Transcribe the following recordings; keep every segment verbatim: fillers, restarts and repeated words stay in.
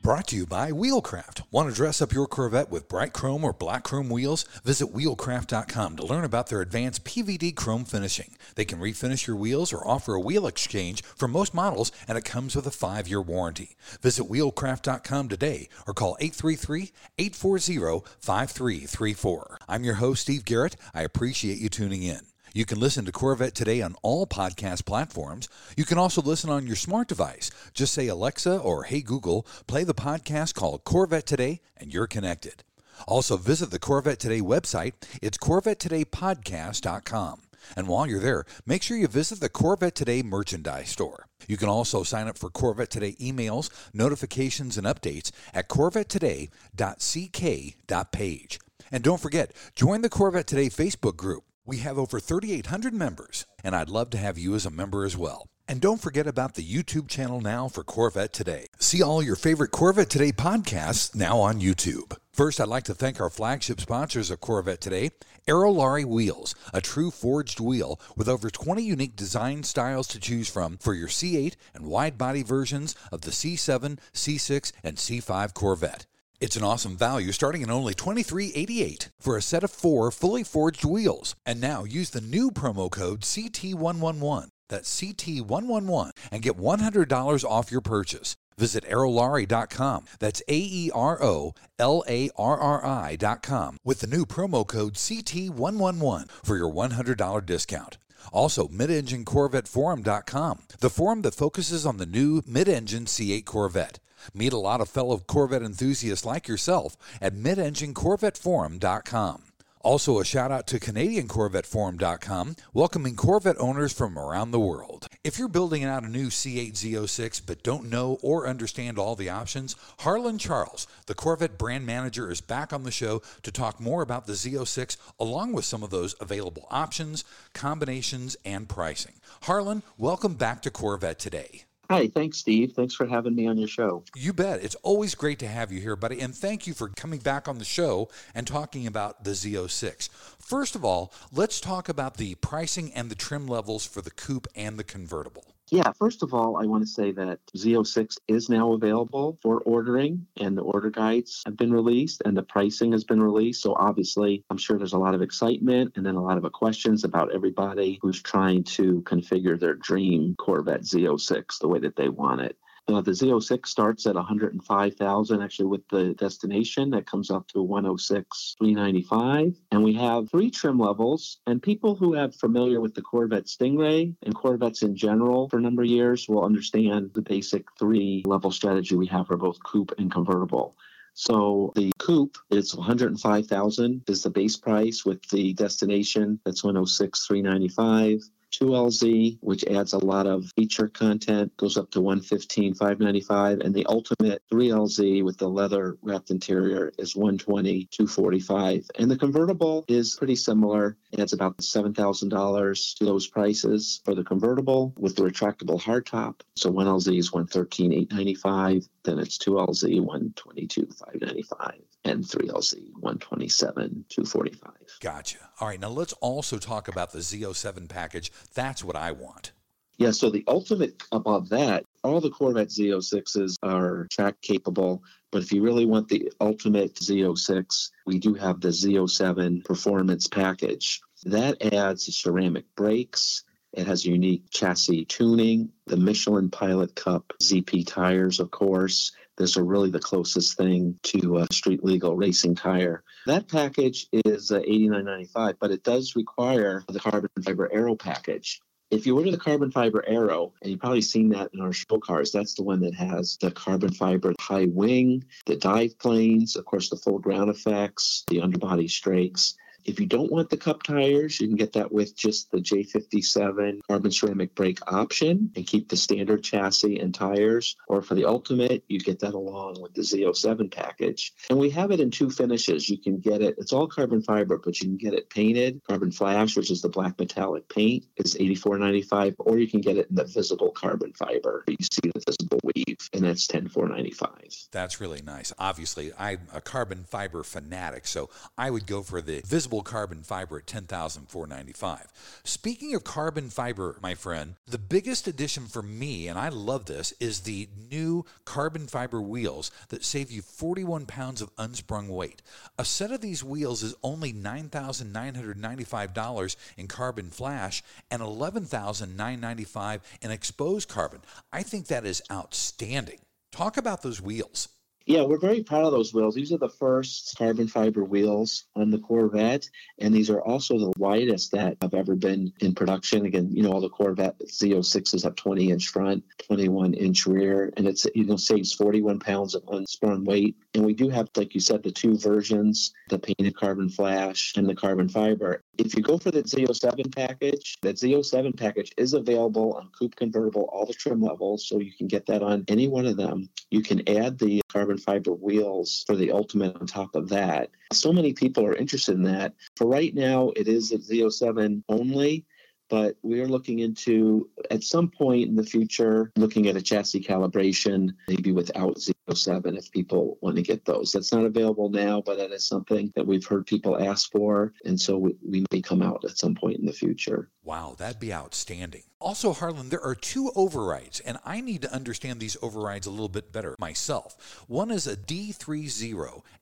Brought to you by Wheelcraft. Want to dress up your Corvette with bright chrome or black chrome wheels? Visit wheelcraft dot com to learn about their advanced P V D chrome finishing. They can refinish your wheels or offer a wheel exchange for most models, and it comes with a five-year warranty. Visit wheelcraft dot com today or call eight three three, eight four zero, five three three four. I'm your host, Steve Garrett. I appreciate you tuning in. You can listen to Corvette Today on all podcast platforms. You can also listen on your smart device. Just say Alexa or Hey Google, play the podcast called Corvette Today, and you're connected. Also visit the Corvette Today website. It's corvette today podcast dot com. And while you're there, make sure you visit the Corvette Today merchandise store. You can also sign up for Corvette Today emails, notifications, and updates at corvette today dot c k dot page. And don't forget, join the Corvette Today Facebook group. We have over thirty-eight hundred members, and I'd love to have you as a member as well. And don't forget about the YouTube channel now for Corvette Today. See all your favorite Corvette Today podcasts now on YouTube. First, I'd like to thank our flagship sponsors of Corvette Today, Aerolarri Wheels, a true forged wheel with over twenty unique design styles to choose from for your C eight and wide-body versions of the C seven, C six, and C five Corvette. It's an awesome value starting at only twenty-three dollars and eighty-eight cents for a set of four fully forged wheels. And now use the new promo code C T one eleven, that's C T one eleven, and get one hundred dollars off your purchase. Visit aerolarri dot com, that's A E R O L A R R I dot com, with the new promo code C T one eleven for your one hundred dollars discount. Also, mid engine corvette forum dot com, the forum that focuses on the new mid-engine C eight Corvette. Meet a lot of fellow Corvette enthusiasts like yourself at mid engine corvette forum dot com. Also, a shout out to canadian corvette forum dot com, welcoming Corvette owners from around the world. If you're building out a new C eight Z oh six but don't know or understand all the options, Harlan Charles, the Corvette brand manager, is back on the show to talk more about the Z oh six along with some of those available options, combinations, and pricing. Harlan, welcome back to Corvette Today. Hi, thanks, Steve. Thanks for having me on your show. You bet. It's always great to have you here, buddy. And thank you for coming back on the show and talking about the Z oh six. First of all, let's talk about the pricing and the trim levels for the coupe and the convertible. Yeah, first of all, I want to say that Z oh six is now available for ordering, and the order guides have been released, and the pricing has been released. So obviously, I'm sure there's a lot of excitement and then a lot of questions about everybody who's trying to configure their dream Corvette Z oh six the way that they want it. Uh, the Z oh six starts at one hundred five thousand dollars. Actually, with the destination, that comes up to one hundred six thousand three hundred ninety-five dollars. And we have three trim levels. And people who are familiar with the Corvette Stingray and Corvettes in general for a number of years will understand the basic three-level strategy we have for both coupe and convertible. So the coupe is one hundred five thousand dollars is the base price with the destination. That's one hundred six thousand three hundred ninety-five dollars. two L Z, which adds a lot of feature content, goes up to one hundred fifteen thousand five hundred ninety-five dollars, and the ultimate three L Z with the leather wrapped interior is one hundred twenty thousand two hundred forty-five dollars. And the convertible is pretty similar. It's about seven thousand dollars to those prices for the convertible with the retractable hardtop. So one L Z is one hundred thirteen thousand eight hundred ninety-five dollars, then it's two L Z one hundred twenty-two thousand five hundred ninety-five dollars, and three L Z one hundred twenty-seven thousand two hundred forty-five dollars. Gotcha. All right, now let's also talk about the Z oh seven package. That's what I want. Yeah, so the ultimate above that, all the Corvette Z oh sixes are track capable, but if you really want the ultimate Z oh six, we do have the Z oh seven Performance Package. That adds ceramic brakes. It has unique chassis tuning, the Michelin Pilot Cup Z P tires, of course. Those are really the closest thing to a street legal racing tire. That package is eighty-nine dollars and ninety-five cents, but it does require the carbon fiber aero package. If you order the carbon fiber aero, and you've probably seen that in our show cars, that's the one that has the carbon fiber high wing, the dive planes, of course, the full ground effects, the underbody strakes. If you don't want the cup tires, you can get that with just the J fifty-seven carbon ceramic brake option and keep the standard chassis and tires. Or for the Ultimate, you get that along with the Z oh seven package. And we have it in two finishes. You can get it, it's all carbon fiber, but you can get it painted. Carbon Flash, which is the black metallic paint, is eighty-four ninety-five, or you can get it in the visible carbon fiber. You see the visible weave, and that's ten four ninety-five. That's really nice. Obviously, I'm a carbon fiber fanatic, so I would go for the visible carbon fiber at ten thousand four ninety-five. Speaking of carbon fiber, my friend, the biggest addition for me, and I love this, is the new carbon fiber wheels that save you forty-one pounds of unsprung weight. A set of these wheels is only nine thousand nine hundred ninety-five dollars in carbon flash and eleven thousand nine hundred ninety-five dollars in exposed carbon. I think that is outstanding. Talk about those wheels. Yeah, we're very proud of those wheels. These are the first carbon fiber wheels on the Corvette, and these are also the widest that have ever been in production. Again, you know, all the Corvette Z oh sixes have twenty inch front, twenty-one inch rear, and it's, you know, saves forty-one pounds of unsprung weight. And we do have, like you said, the two versions, the painted carbon flash and the carbon fiber. If you go for the Z oh seven package, that Z oh seven package is available on coupe convertible, all the trim levels, so you can get that on any one of them. You can add the carbon fiber wheels for the Ultimate on top of that. So many people are interested in that. For right now, it is a Z oh seven only, but we are looking into, at some point in the future, looking at a chassis calibration, maybe without Z oh seven if people want to get those. That's not available now, but that is something that we've heard people ask for, and so we, we may come out at some point in the future. Wow, that'd be outstanding. Also, Harlan, there are two overrides, and I need to understand these overrides a little bit better myself. One is a D thirty,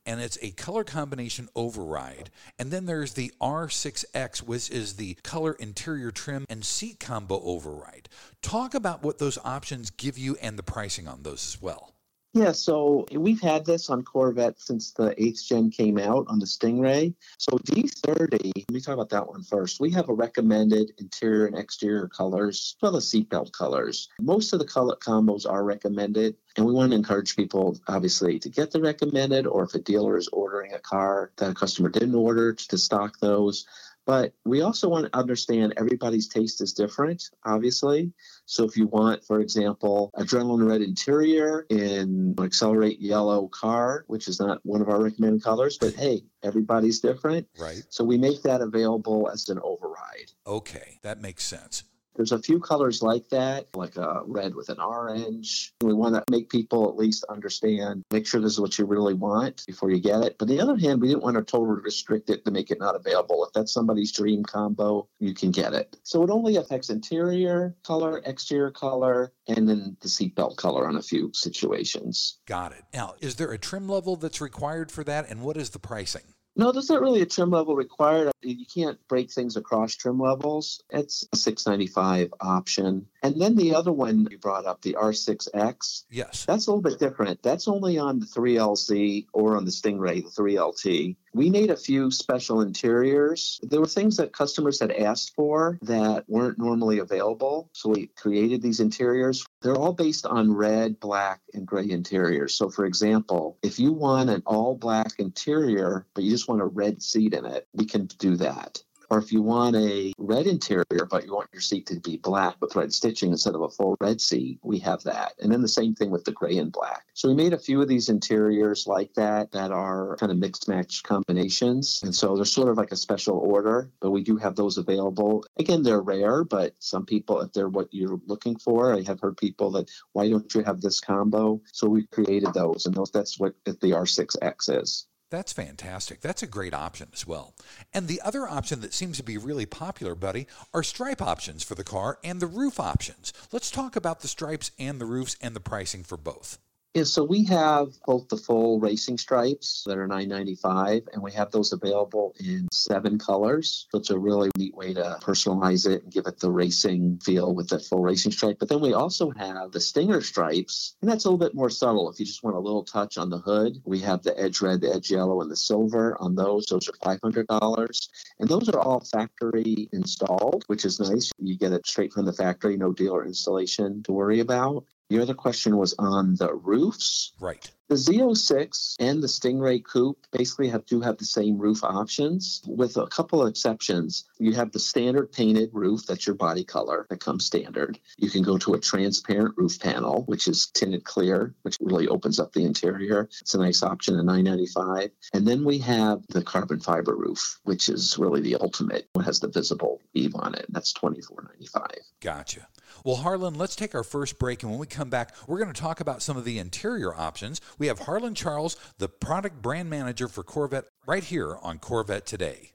and it's a color combination override. And then there's the R six X, which is the color interior trim and seat combo override. Talk about what those options give you and the pricing on those as well. Yeah, so we've had this on Corvette since the eighth gen came out on the Stingray. So D thirty, let me talk about that one first. We have a recommended interior and exterior colors, as well as seatbelt colors. Most of the color combos are recommended, and we want to encourage people, obviously, to get the recommended, or if a dealer is ordering a car that a customer didn't order, to stock those. But we also want to understand everybody's taste is different, obviously. So if you want, for example, adrenaline red interior in accelerate yellow car, which is not one of our recommended colors, but hey, everybody's different. Right. So we make that available as an override. Okay, that makes sense. There's a few colors like that, like a red with an orange. We want to make people at least understand, make sure this is what you really want before you get it. But on the other hand, we didn't want to totally restrict it to make it not available. If that's somebody's dream combo, you can get it. So it only affects interior color, exterior color, and then the seatbelt color on a few situations. Got it. Now, is there a trim level that's required for that, and what is the pricing? No, there's not really a trim level required. You can't break things across trim levels. It's a six ninety-five option. And then the other one you brought up, the R six X. Yes. That's a little bit different. That's only on the three L Z or on the Stingray, the three L T. We made a few special interiors. There were things that customers had asked for that weren't normally available, so we created these interiors. They're all based on red, black, and gray interiors. So, for example, if you want an all-black interior, but you just want a red seat in it, we can do that. Or if you want a red interior, but you want your seat to be black with red stitching instead of a full red seat, we have that. And then the same thing with the gray and black. So we made a few of these interiors like that that are kind of mixed match combinations. And so they're sort of like a special order, but we do have those available. Again, they're rare, but some people, if they're what you're looking for, I have heard people that, why don't you have this combo? So we created those, and those, that's what the R six X is. That's fantastic. That's a great option as well. And the other option that seems to be really popular, buddy, are stripe options for the car and the roof options. Let's talk about the stripes and the roofs and the pricing for both. Yeah, so we have both the full racing stripes that are nine ninety-five, and we have those available in seven colors. So it's a really neat way to personalize it and give it the racing feel with the full racing stripe. But then we also have the Stinger stripes, and that's a little bit more subtle. If you just want a little touch on the hood, we have the edge red, the edge yellow, and the silver on those. Those are five hundred dollars. And those are all factory installed, which is nice. You get it straight from the factory, no dealer installation to worry about. The other question was on the roofs. Right. The Z oh six and the Stingray Coupe basically have do have the same roof options, with a couple of exceptions. You have the standard painted roof, that's your body color, that comes standard. You can go to a transparent roof panel, which is tinted clear, which really opens up the interior. It's a nice option at nine ninety-five dollars. And then we have the carbon fiber roof, which is really the ultimate. It has the visible eave on it. That's twenty-four ninety-five dollars. Gotcha. Well, Harlan, let's take our first break, and when we come back, we're going to talk about some of the interior options. We have Harlan Charles, the product brand manager for Corvette, right here on Corvette Today.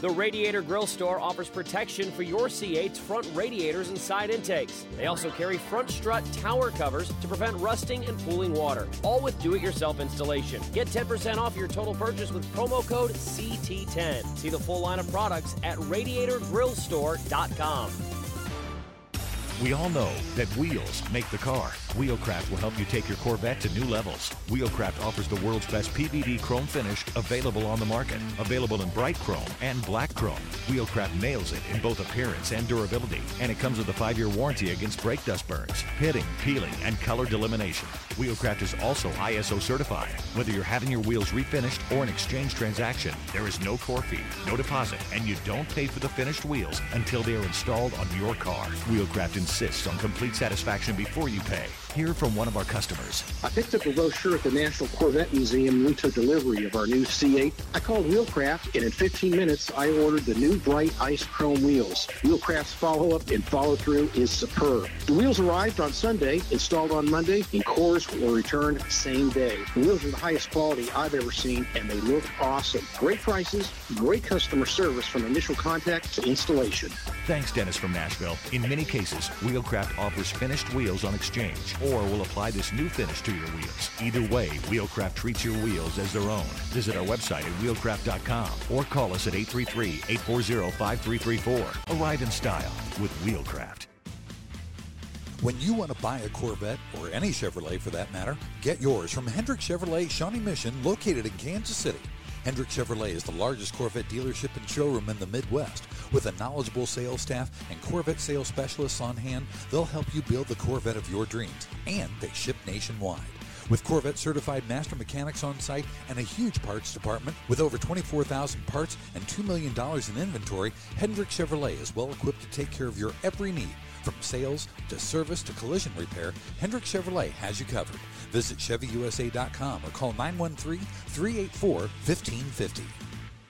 The Radiator Grill Store offers protection for your C eight's front radiators and side intakes. They also carry front strut tower covers to prevent rusting and pooling water, all with do-it-yourself installation. Get ten percent off your total purchase with promo code C T ten. See the full line of products at radiator grill store dot com. We all know that wheels make the car. Wheelcraft will help you take your Corvette to new levels. Wheelcraft offers the world's best P V D chrome finish available on the market. Available in bright chrome and black chrome. Wheelcraft nails it in both appearance and durability. And it comes with a five-year warranty against brake dust burns, pitting, peeling, and colored elimination. Wheelcraft is also I S O certified. Whether you're having your wheels refinished or an exchange transaction, there is no core fee, no deposit, and you don't pay for the finished wheels until they are installed on your car. Wheelcraft insists on complete satisfaction before you pay. Hear from one of our customers. I picked up a brochure at the National Corvette Museum and we took delivery of our new C eight. I called Wheelcraft and in fifteen minutes I ordered the new bright ice chrome wheels. Wheelcraft's follow-up and follow-through is superb. The wheels arrived on Sunday, installed on Monday, and cores were returned same day. The wheels are the highest quality I've ever seen and they look awesome. Great prices, great customer service from initial contact to installation. Thanks, Dennis from Nashville. In many cases, Wheelcraft offers finished wheels on exchange or will apply this new finish to your wheels. Either way, Wheelcraft treats your wheels as their own. Visit our website at wheelcraft dot com or call us at eight three three, eight four zero, five three three four. Arrive in style with Wheelcraft. When you want to buy a Corvette, or any Chevrolet for that matter, get yours from Hendrick Chevrolet Shawnee Mission, located in Kansas City. Hendrick Chevrolet is the largest Corvette dealership and showroom in the Midwest. With a knowledgeable sales staff and Corvette sales specialists on hand, they'll help you build the Corvette of your dreams, and they ship nationwide. With Corvette-certified master mechanics on site and a huge parts department with over twenty-four thousand parts and two million dollars in inventory, Hendrick Chevrolet is well equipped to take care of your every need. From sales to service to collision repair, Hendrick Chevrolet has you covered. Visit Chevy U S A dot com or call nine one three, three eight four, one five five zero.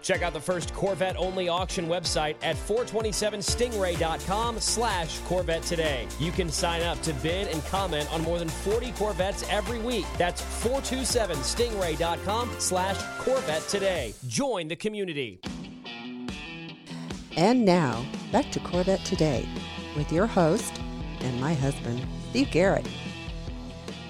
Check out the first Corvette-only auction website at four twenty-seven stingray dot com slash Corvette Today. You can sign up to bid and comment on more than forty Corvettes every week. That's four twenty-seven stingray dot com slash Corvette Today. Join the community. And now, back to Corvette Today with your host and my husband, Steve Garrett.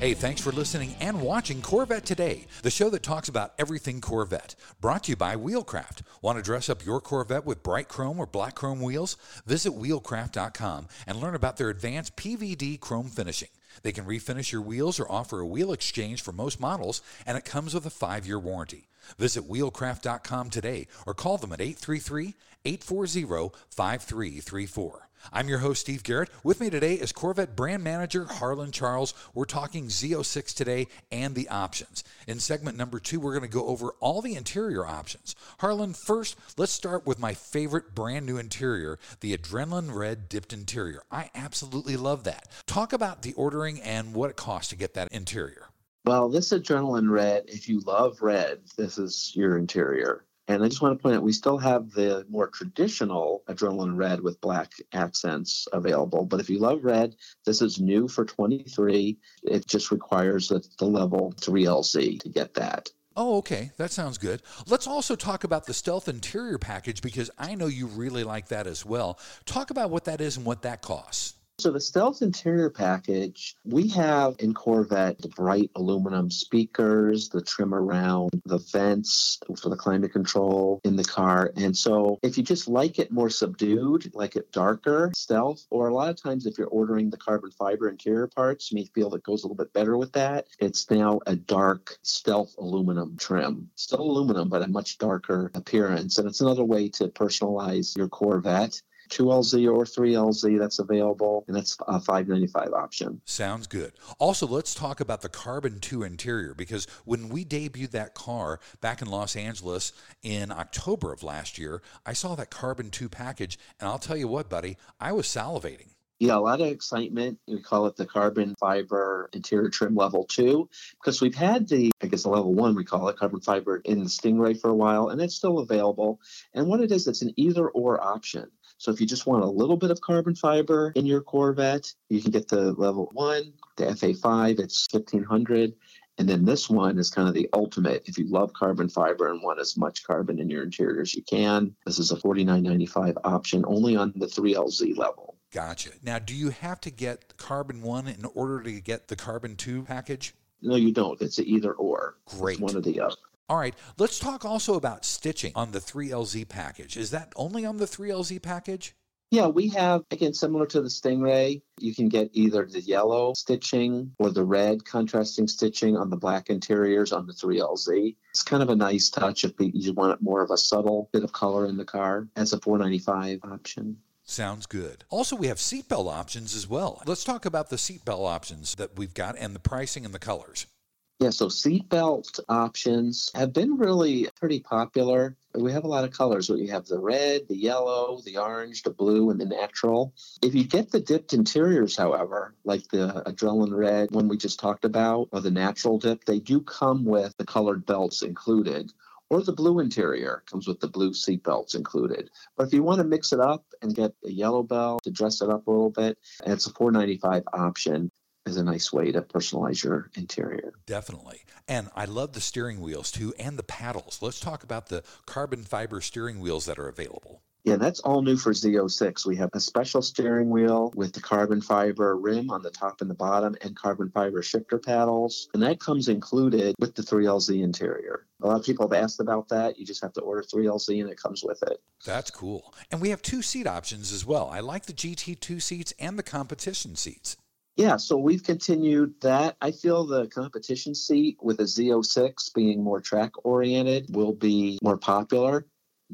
Hey, thanks for listening and watching Corvette Today, the show that talks about everything Corvette. Brought to you by Wheelcraft. Want to dress up your Corvette with bright chrome or black chrome wheels? Visit wheelcraft dot com and learn about their advanced P V D chrome finishing. They can refinish your wheels or offer a wheel exchange for most models, and it comes with a five-year warranty. Visit wheelcraft dot com today or call them at eight three three, eight four zero, five three three four. I'm your host, Steve Garrett. With me today is Corvette brand manager Harlan Charles. We're talking Z oh six today and the options. In segment number two, we're going to go over all the interior options. Harlan, first, let's start with my favorite brand new interior, the Adrenaline Red Dipped Interior. I absolutely love that. Talk about the ordering and what it costs to get that interior. Well, this Adrenaline Red, if you love red, this is your interior. And I just want to point out, we still have the more traditional Adrenaline Red with black accents available. But if you love red, this is new for twenty-three. It just requires the, the level three L C to get that. Oh, okay. That sounds good. Let's also talk about the Stealth Interior Package, because I know you really like that as well. Talk about what that is and what that costs. So the Stealth interior package, we have in Corvette the bright aluminum speakers, the trim around the vents for the climate control in the car. And so if you just like it more subdued, like it darker, Stealth, or a lot of times if you're ordering the carbon fiber interior parts, you may feel that goes a little bit better with that. It's now a dark Stealth aluminum trim. Still aluminum, but a much darker appearance. And it's another way to personalize your Corvette. two L Z or three L Z, that's available, and that's a five ninety-five option. Sounds good. Also, let's talk about the Carbon two interior, because when we debuted that car back in Los Angeles in October of last year, I saw that Carbon two package, and I'll tell you what, buddy, I was salivating. Yeah, a lot of excitement. We call it the carbon fiber interior trim level two, because we've had the, I guess the level one, we call it carbon fiber in the Stingray for a while, and it's still available. And what it is, it's an either or option. So if you just want a little bit of carbon fiber in your Corvette, you can get the level one, the F A five, it's fifteen hundred. And then this one is kind of the ultimate. If you love carbon fiber and want as much carbon in your interior as you can, this is a forty-nine ninety-five option only on the three L Z level. Gotcha. Now, do you have to get carbon one in order to get the carbon two package? No, you don't. It's an either or. Great. It's one or the other. All right, let's talk also about stitching on the three L Z package. Is that only on the three L Z package? Yeah, we have, again, similar to the Stingray, you can get either the yellow stitching or the red contrasting stitching on the black interiors on the three L Z. It's kind of a nice touch if you want more of a subtle bit of color in the car. That's a four ninety-five option. Sounds good. Also, we have seatbelt options as well. Let's talk about the seatbelt options that we've got and the pricing and the colors. Yeah, so seatbelt options have been really pretty popular. We have a lot of colors. We have the red, the yellow, the orange, the blue, and the natural. If you get the dipped interiors, however, like the Adrenaline Red one we just talked about, or the natural dip, they do come with the colored belts included. Or the blue interior comes with the blue seat belts included. But if you want to mix it up and get a yellow belt to dress it up a little bit, and it's a four ninety-five option. Is a nice way to personalize your interior. Definitely. And I love the steering wheels too, and the paddles. Let's talk about the carbon fiber steering wheels that are available. Yeah, that's all new for Z oh six. We have a special steering wheel with the carbon fiber rim on the top and the bottom and carbon fiber shifter paddles. And that comes included with the three L Z interior. A lot of people have asked about that. You just have to order three L Z and it comes with it. That's cool. And we have two seat options as well. I like the G T two seats and the competition seats. Yeah, so we've continued that. I feel the competition seat with a Z oh six being more track-oriented will be more popular.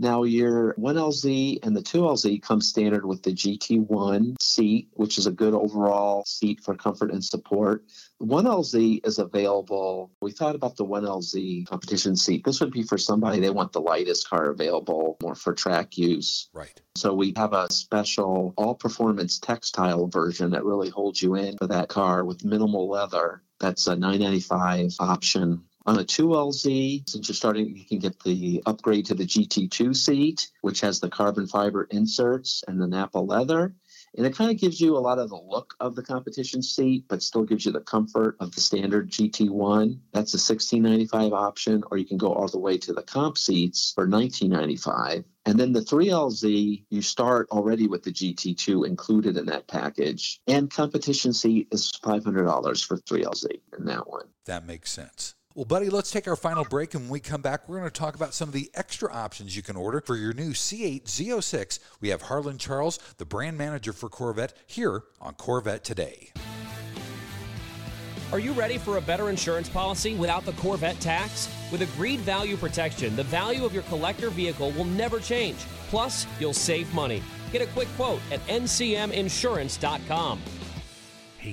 Now your one L Z and the two L Z come standard with the G T one seat, which is a good overall seat for comfort and support. one L Z is available. We thought about the one L Z competition seat. This would be for somebody, they want the lightest car available, more for track use. Right. So we have a special all-performance textile version that really holds you in for that car with minimal leather. That's a nine ninety-five option. On a two L Z, since you're starting, you can get the upgrade to the G T two seat, which has the carbon fiber inserts and the Nappa leather. And it kind of gives you a lot of the look of the competition seat, but still gives you the comfort of the standard G T one. That's a sixteen ninety-five option, or you can go all the way to the comp seats for nineteen ninety-five. And then the three L Z, you start already with the G T two included in that package. And competition seat is five hundred dollars for three L Z in that one. That makes sense. Well, buddy, let's take our final break, and when we come back, we're going to talk about some of the extra options you can order for your new C eight Z oh six. We have Harlan Charles, the brand manager for Corvette, here on Corvette Today. Are you ready for a better insurance policy without the Corvette tax? With agreed value protection, the value of your collector vehicle will never change. Plus, you'll save money. Get a quick quote at N C M insurance dot com. Hey,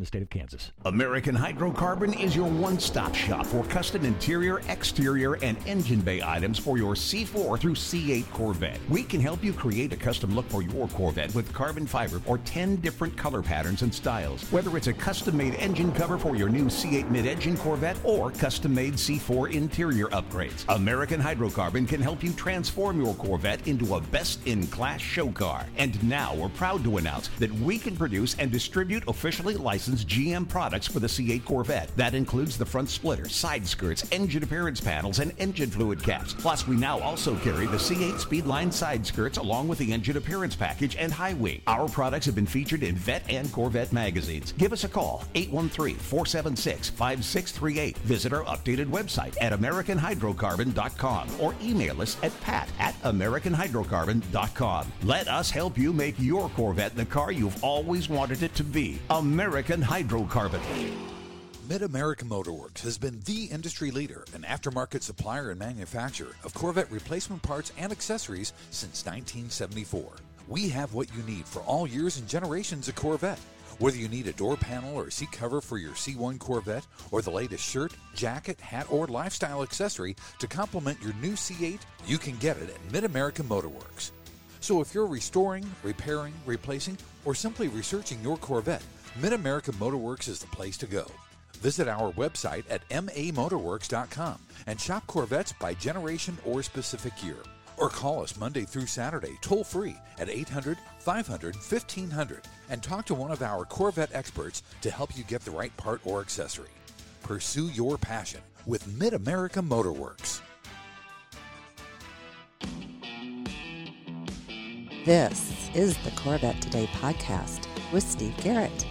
the state of Kansas. American Hydrocarbon is your one-stop shop for custom interior, exterior, and engine bay items for your C four through C eight Corvette. We can help you create a custom look for your Corvette with carbon fiber or ten different color patterns and styles. Whether it's a custom-made engine cover for your new C eight mid-engine Corvette or custom-made C four interior upgrades, American Hydrocarbon can help you transform your Corvette into a best-in-class show car. And now we're proud to announce that we can produce and distribute officially licensed G M products for the C eight Corvette. That includes the front splitter, side skirts, engine appearance panels, and engine fluid caps. Plus, we now also carry the C eight Speedline side skirts along with the engine appearance package and high wing. Our products have been featured in Vet and Corvette magazines. Give us a call, eight one three, four seven six, five six three eight. Visit our updated website at american hydrocarbon dot com or email us at pat at american hydrocarbon dot com. Let us help you make your Corvette the car you've always wanted it to be. American Hydrocarbon. Mid-American Motorworks has been the industry leader and aftermarket supplier and manufacturer of Corvette replacement parts and accessories since nineteen seventy-four. We have what you need for all years and generations of Corvette. Whether you need a door panel or seat cover for your C one Corvette or the latest shirt, jacket, hat, or lifestyle accessory to complement your new C eight, you can get it at Mid-American Motorworks. So if you're restoring, repairing, replacing, or simply researching your Corvette, Mid-American Motorworks is the place to go. Visit our website at m a motorworks dot com and shop Corvettes by generation or specific year. Or call us Monday through Saturday, toll-free at eight hundred, five hundred, fifteen hundred and talk to one of our Corvette experts to help you get the right part or accessory. Pursue your passion with Mid-America Motorworks. This is the Corvette Today podcast with Steve Garrett.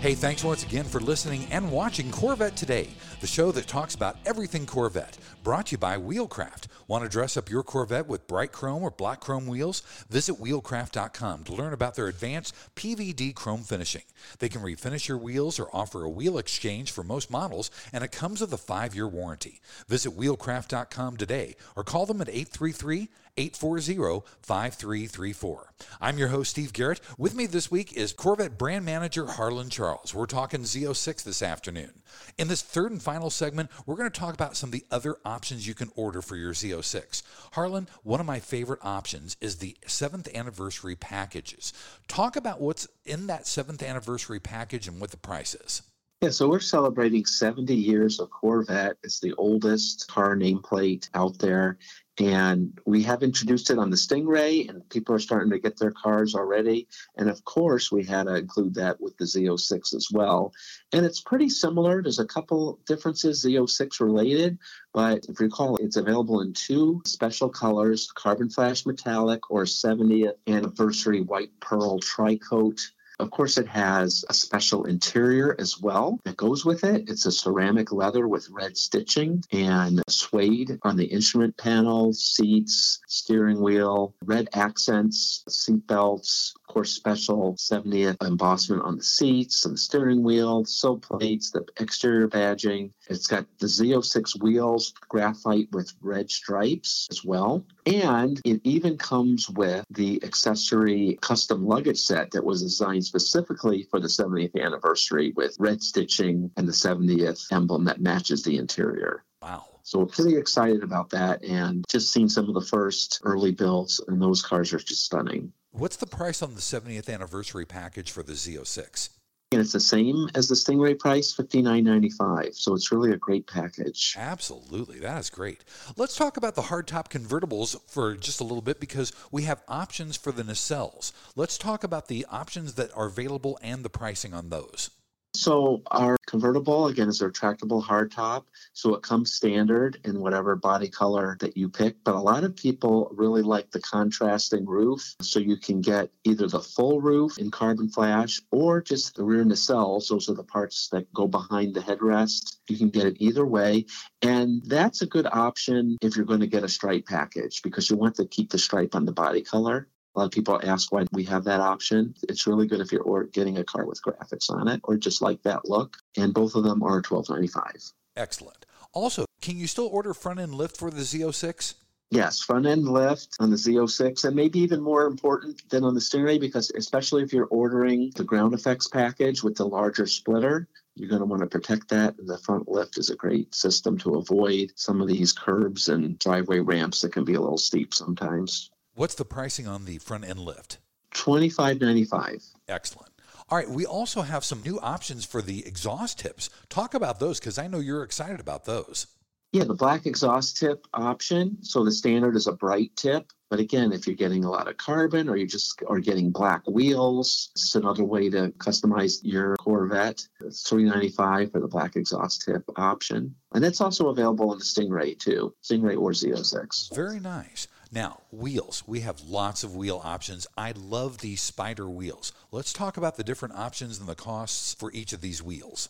Hey, thanks once again for listening and watching Corvette Today, the show that talks about everything Corvette, brought to you by Wheelcraft. Want to dress up your Corvette with bright chrome or black chrome wheels? Visit wheelcraft dot com to learn about their advanced P V D chrome finishing. They can refinish your wheels or offer a wheel exchange for most models, and it comes with a five-year warranty. Visit wheelcraft dot com today or call them at eight three three, eight four zero, five three three four. I'm your host, Steve Garrett. With me this week is Corvette brand manager Harlan Charles. We're talking Z oh six this afternoon. In this third and final segment, we're going to talk about some of the other options you can order for your Z oh six. Harlan, one of my favorite options is the seventh anniversary packages. Talk about what's in that seventh anniversary package and what the price is. Yeah, so we're celebrating seventy years of Corvette. It's the oldest car nameplate out there. And we have introduced it on the Stingray, and people are starting to get their cars already. And of course, we had to include that with the Z oh six as well. And it's pretty similar. There's a couple differences Z oh six related, but if you recall, it's available in two special colors, Carbon Flash Metallic or seventieth Anniversary White Pearl Tri-Coat. Of course, it has a special interior as well that goes with it. It's a ceramic leather with red stitching and suede on the instrument panel, seats, steering wheel, red accents, seat belts, of course, special seventieth embossment on the seats and the steering wheel, sill plates, the exterior badging. It's got the Z oh six wheels, graphite with red stripes as well. And it even comes with the accessory custom luggage set that was designed specifically for the seventieth anniversary with red stitching and the seventieth emblem that matches the interior. Wow. So we're pretty excited about that and just seeing some of the first early builds, and those cars are just stunning. What's the price on the seventieth anniversary package for the Z oh six? And it's the same as the Stingray price, fifty-nine ninety-five. So it's really a great package. Absolutely. That is great. Let's talk about the hardtop convertibles for just a little bit because we have options for the nacelles. Let's talk about the options that are available and the pricing on those. So our convertible, again, is a retractable hardtop, so it comes standard in whatever body color that you pick. But a lot of people really like the contrasting roof, so you can get either the full roof in carbon flash or just the rear nacelles. Those are the parts that go behind the headrest. You can get it either way, and that's a good option if you're going to get a stripe package because you want to keep the stripe on the body color. A lot of people ask why we have that option. It's really good if you're getting a car with graphics on it or just like that look. And both of them are twelve ninety-five dollars. Excellent. Also, can you still order front-end lift for the Z oh six? Yes, front-end lift on the Z oh six, and maybe even more important than on the Stingray, because especially if you're ordering the ground effects package with the larger splitter, you're going to want to protect that. And the front lift is a great system to avoid some of these curbs and driveway ramps that can be a little steep sometimes. What's the pricing on the front end lift? twenty-five ninety-five. Excellent. All right. We also have some new options for the exhaust tips. Talk about those because I know you're excited about those. Yeah, the black exhaust tip option. So the standard is a bright tip. But again, if you're getting a lot of carbon or you just are getting black wheels, it's another way to customize your Corvette. It's three ninety-five for the black exhaust tip option. And it's also available on the Stingray too, Stingray or Z oh six. Very nice. Now, wheels. We have lots of wheel options. I love these spider wheels. Let's talk about the different options and the costs for each of these wheels.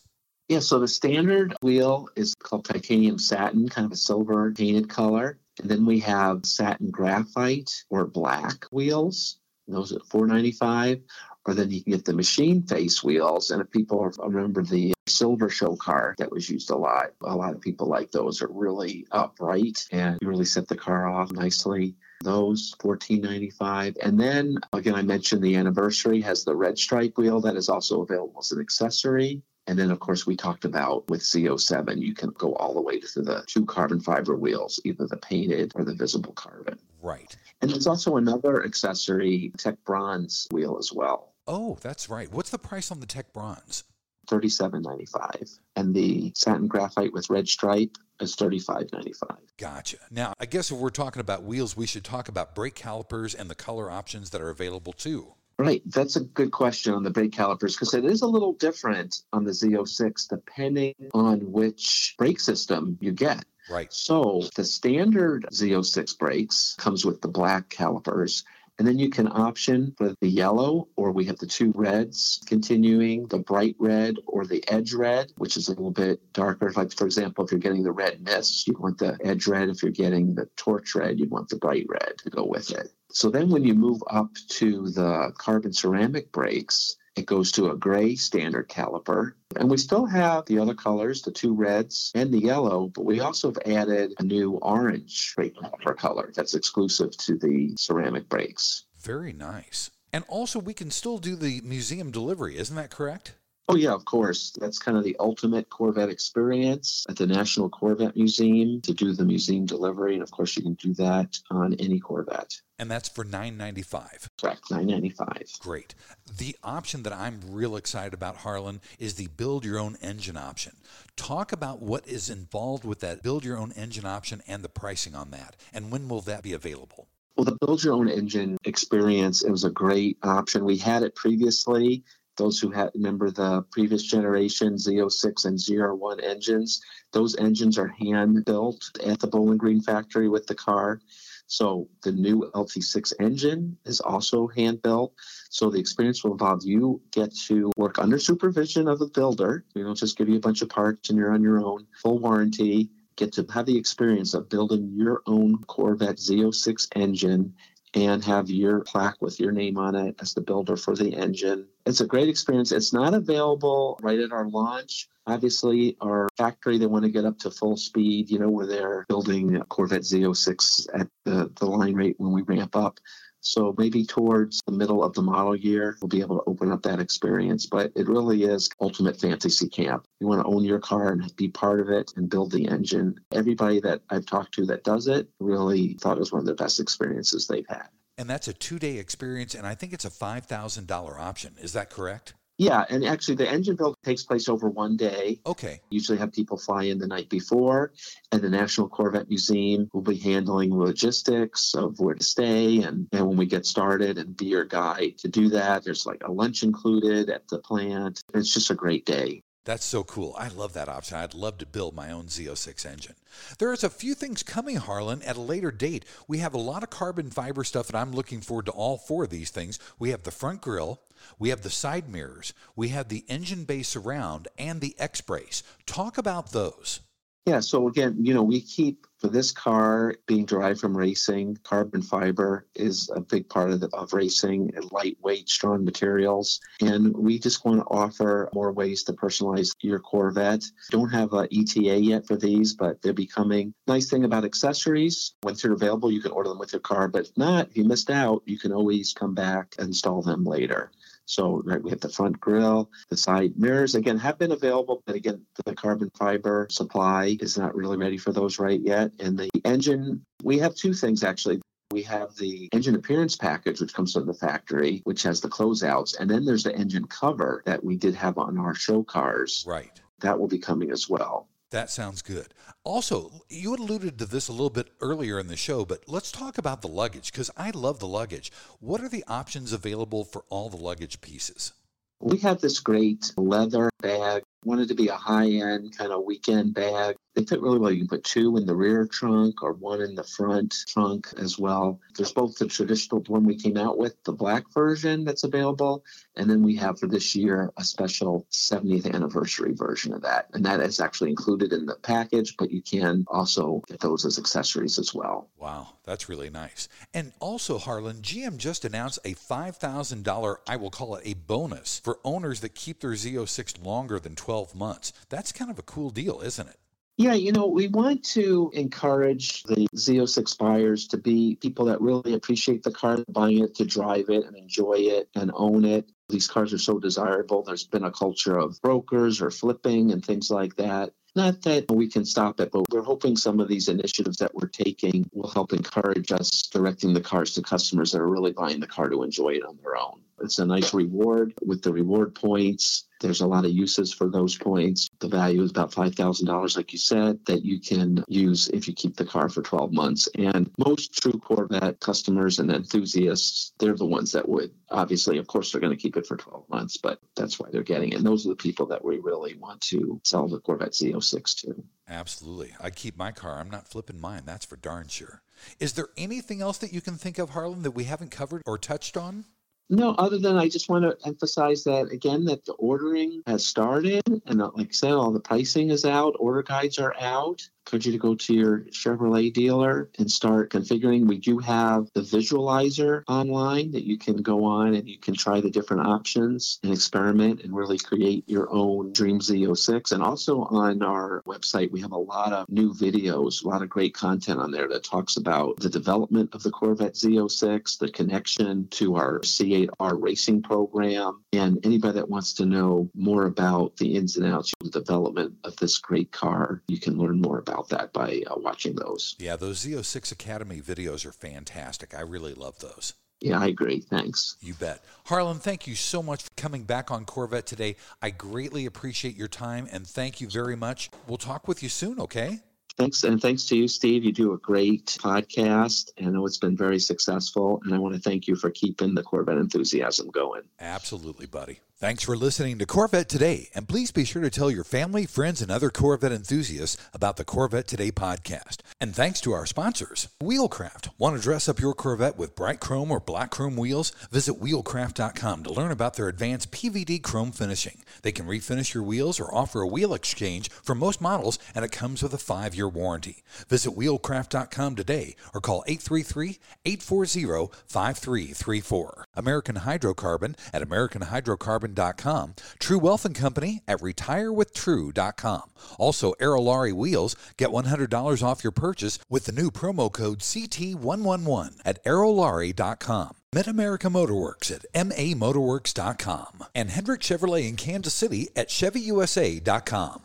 Yeah, so the standard wheel is called titanium satin, kind of a silver painted color. And then we have satin graphite or black wheels. Those are four ninety-five. Or then you can get the machine face wheels. And if people remember the silver show car that was used a lot, a lot of people like those. Are really upright and you really set the car off nicely. Those fourteen ninety-five. And then again, I mentioned the anniversary has the red stripe wheel that is also available as an accessory. And then, of course, we talked about with Z oh seven, you can go all the way to the two carbon fiber wheels, either the painted or the visible carbon. Right. And there's also another accessory, Tech Bronze wheel as well. Oh, that's right. What's the price on the Tech Bronze? thirty-seven ninety-five. And the satin graphite with red stripe is thirty-five ninety-five. Gotcha. Now, I guess if we're talking about wheels, we should talk about brake calipers and the color options that are available too. Right. That's a good question on the brake calipers because it is a little different on the Z oh six depending on which brake system you get. Right. So the standard Z oh six brakes comes with the black calipers. And then you can option for the yellow, or we have the two reds continuing, the bright red or the edge red, which is a little bit darker. Like, for example, if you're getting the red mist, you want the edge red. If you're getting the torch red, you want the bright red to go with it. So then when you move up to the carbon ceramic brakes, it goes to a gray standard caliper. And we still have the other colors, the two reds and the yellow, but we also have added a new orange brake caliper color that's exclusive to the ceramic brakes. Very nice. And also we can still do the museum delivery, isn't that correct? Oh, yeah, of course. That's kind of the ultimate Corvette experience at the National Corvette Museum to do the museum delivery. And, of course, you can do that on any Corvette. And that's for nine ninety-five. Correct, nine ninety-five. Great. The option that I'm real excited about, Harlan, is the build-your-own engine option. Talk about what is involved with that build-your-own engine option and the pricing on that. And when will that be available? Well, the build-your-own engine experience, it was a great option. We had it previously. Those who had, remember the previous generation Z oh six and Z R one engines, those engines are hand-built at the Bowling Green factory with the car. So the new L T six engine is also hand-built. So the experience will involve you get to work under supervision of a builder. We don't just give you a bunch of parts and you're on your own, full warranty. Get to have the experience of building your own Corvette Z oh six engine and have your plaque with your name on it as the builder for the engine. It's a great experience. It's not available right at our launch. Obviously, our factory, they want to get up to full speed, you know, where they're building Corvette Z oh six at the, the line rate when we ramp up. So maybe towards the middle of the model year, we'll be able to open up that experience. But it really is ultimate fantasy camp. You want to own your car and be part of it and build the engine. Everybody that I've talked to that does it really thought it was one of the best experiences they've had. And that's a two-day experience, and I think it's a five thousand dollars option. Is that correct? Yeah, and actually the engine build takes place over one day. Okay. Usually have people fly in the night before, and the National Corvette Museum will be handling logistics of where to stay and, and when we get started and be your guide to do that. There's like a lunch included at the plant. It's just a great day. That's so cool. I love that option. I'd love to build my own Z oh six engine. There is a few things coming, Harlan, at a later date. We have a lot of carbon fiber stuff, and I'm looking forward to all four of these things. We have the front grille. We have the side mirrors. We have the engine bay surround and the X-Brace. Talk about those. Yeah, so again, you know, we keep, for this car being derived from racing, carbon fiber is a big part of, the, of racing, and lightweight, strong materials. And we just want to offer more ways to personalize your Corvette. Don't have an E T A yet for these, but they're becoming. Nice thing about accessories, once they're available, you can order them with your car. But if not, if you missed out, you can always come back and install them later. So right, we have the front grille, the side mirrors, again, have been available, but again, the carbon fiber supply is not really ready for those right yet. And the engine, we have two things, actually. We have the engine appearance package, which comes from the factory, which has the closeouts. And then there's the engine cover that we did have on our show cars. Right. That will be coming as well. That sounds good. Also, you alluded to this a little bit earlier in the show, but let's talk about the luggage, because I love the luggage. What are the options available for all the luggage pieces? We have this great leather bag. Wanted to be a high-end kind of weekend bag. They fit really well. You can put two in the rear trunk or one in the front trunk as well. There's both the traditional one we came out with, the black version that's available, and then we have for this year a special seventieth anniversary version of that. And that is actually included in the package, but you can also get those as accessories as well. Wow, that's really nice. And also, Harlan, G M just announced a five thousand dollars, I will call it a bonus, for owners that keep their Z oh six longer than twelve months. That's kind of a cool deal, isn't it? Yeah, you know, we want to encourage the Z oh six buyers to be people that really appreciate the car, buying it to drive it and enjoy it and own it. These cars are so desirable. There's been a culture of brokers or flipping and things like that. Not that we can stop it, but we're hoping some of these initiatives that we're taking will help encourage us directing the cars to customers that are really buying the car to enjoy it on their own. It's a nice reward with the reward points. There's a lot of uses for those points. The value is about five thousand dollars, like you said, that you can use if you keep the car for twelve months. And most true Corvette customers and enthusiasts, they're the ones that would, obviously, of course, they're going to keep it for twelve months, but that's why they're getting it. And those are the people that we really want to sell the Corvette Z oh six to. Absolutely. I keep my car. I'm not flipping mine. That's for darn sure. Is there anything else that you can think of, Harlan, that we haven't covered or touched on? No, other than I just want to emphasize that, again, that the ordering has started. And like I said, all the pricing is out. Order guides are out. I encourage you to go to your Chevrolet dealer and start configuring. We do have the visualizer online that you can go on and you can try the different options and experiment and really create your own Dream Z oh six. And also on our website, we have a lot of new videos, a lot of great content on there that talks about the development of the Corvette Z oh six, the connection to our C eight R racing program, and anybody that wants to know more about the ins and outs of the development of this great car, you can learn more about that by uh, watching those. Yeah, those Z oh six Academy videos are fantastic. I really love those. Yeah, I agree. Thanks. You bet. Harlan, thank you so much for coming back on Corvette Today. I greatly appreciate your time, and thank you very much. We'll talk with you soon, okay? Thanks, and thanks to you, Steve. You do a great podcast. I know it's been very successful, and I want to thank you for keeping the Corvette enthusiasm going. Absolutely, buddy. Thanks for listening to Corvette Today, and please be sure to tell your family, friends, and other Corvette enthusiasts about the Corvette Today podcast. And thanks to our sponsors, Wheelcraft. Want to dress up your Corvette with bright chrome or black chrome wheels? Visit wheelcraft dot com to learn about their advanced P V D chrome finishing. They can refinish your wheels or offer a wheel exchange for most models, and it comes with a five-year warranty. Visit wheelcraft dot com today or call eight three three, eight four zero, five three three four. American Hydrocarbon at american hydrocarbon dot com. True Wealth and Company at retire with true dot com. Also, Aerolarri Wheels. Get one hundred dollars off your purchase with the new promo code C T one one one at aerolarri dot com. Mid-American Motorworks at m a motorworks dot com. And Hendrick Chevrolet in Kansas City at chevy u s a dot com.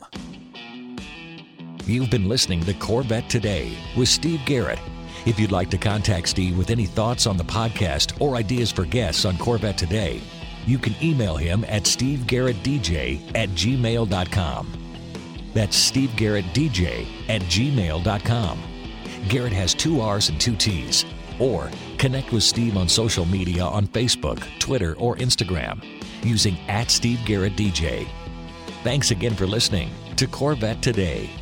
You've been listening to Corvette Today with Steve Garrett. If you'd like to contact Steve with any thoughts on the podcast or ideas for guests on Corvette Today, you can email him at steve garrett d j at gmail dot com. That's steve garrett d j at gmail dot com. Garrett has two R's and two T's. Or connect with Steve on social media on Facebook, Twitter, or Instagram using at Steve Garrett D J. Thanks again for listening to Corvette Today.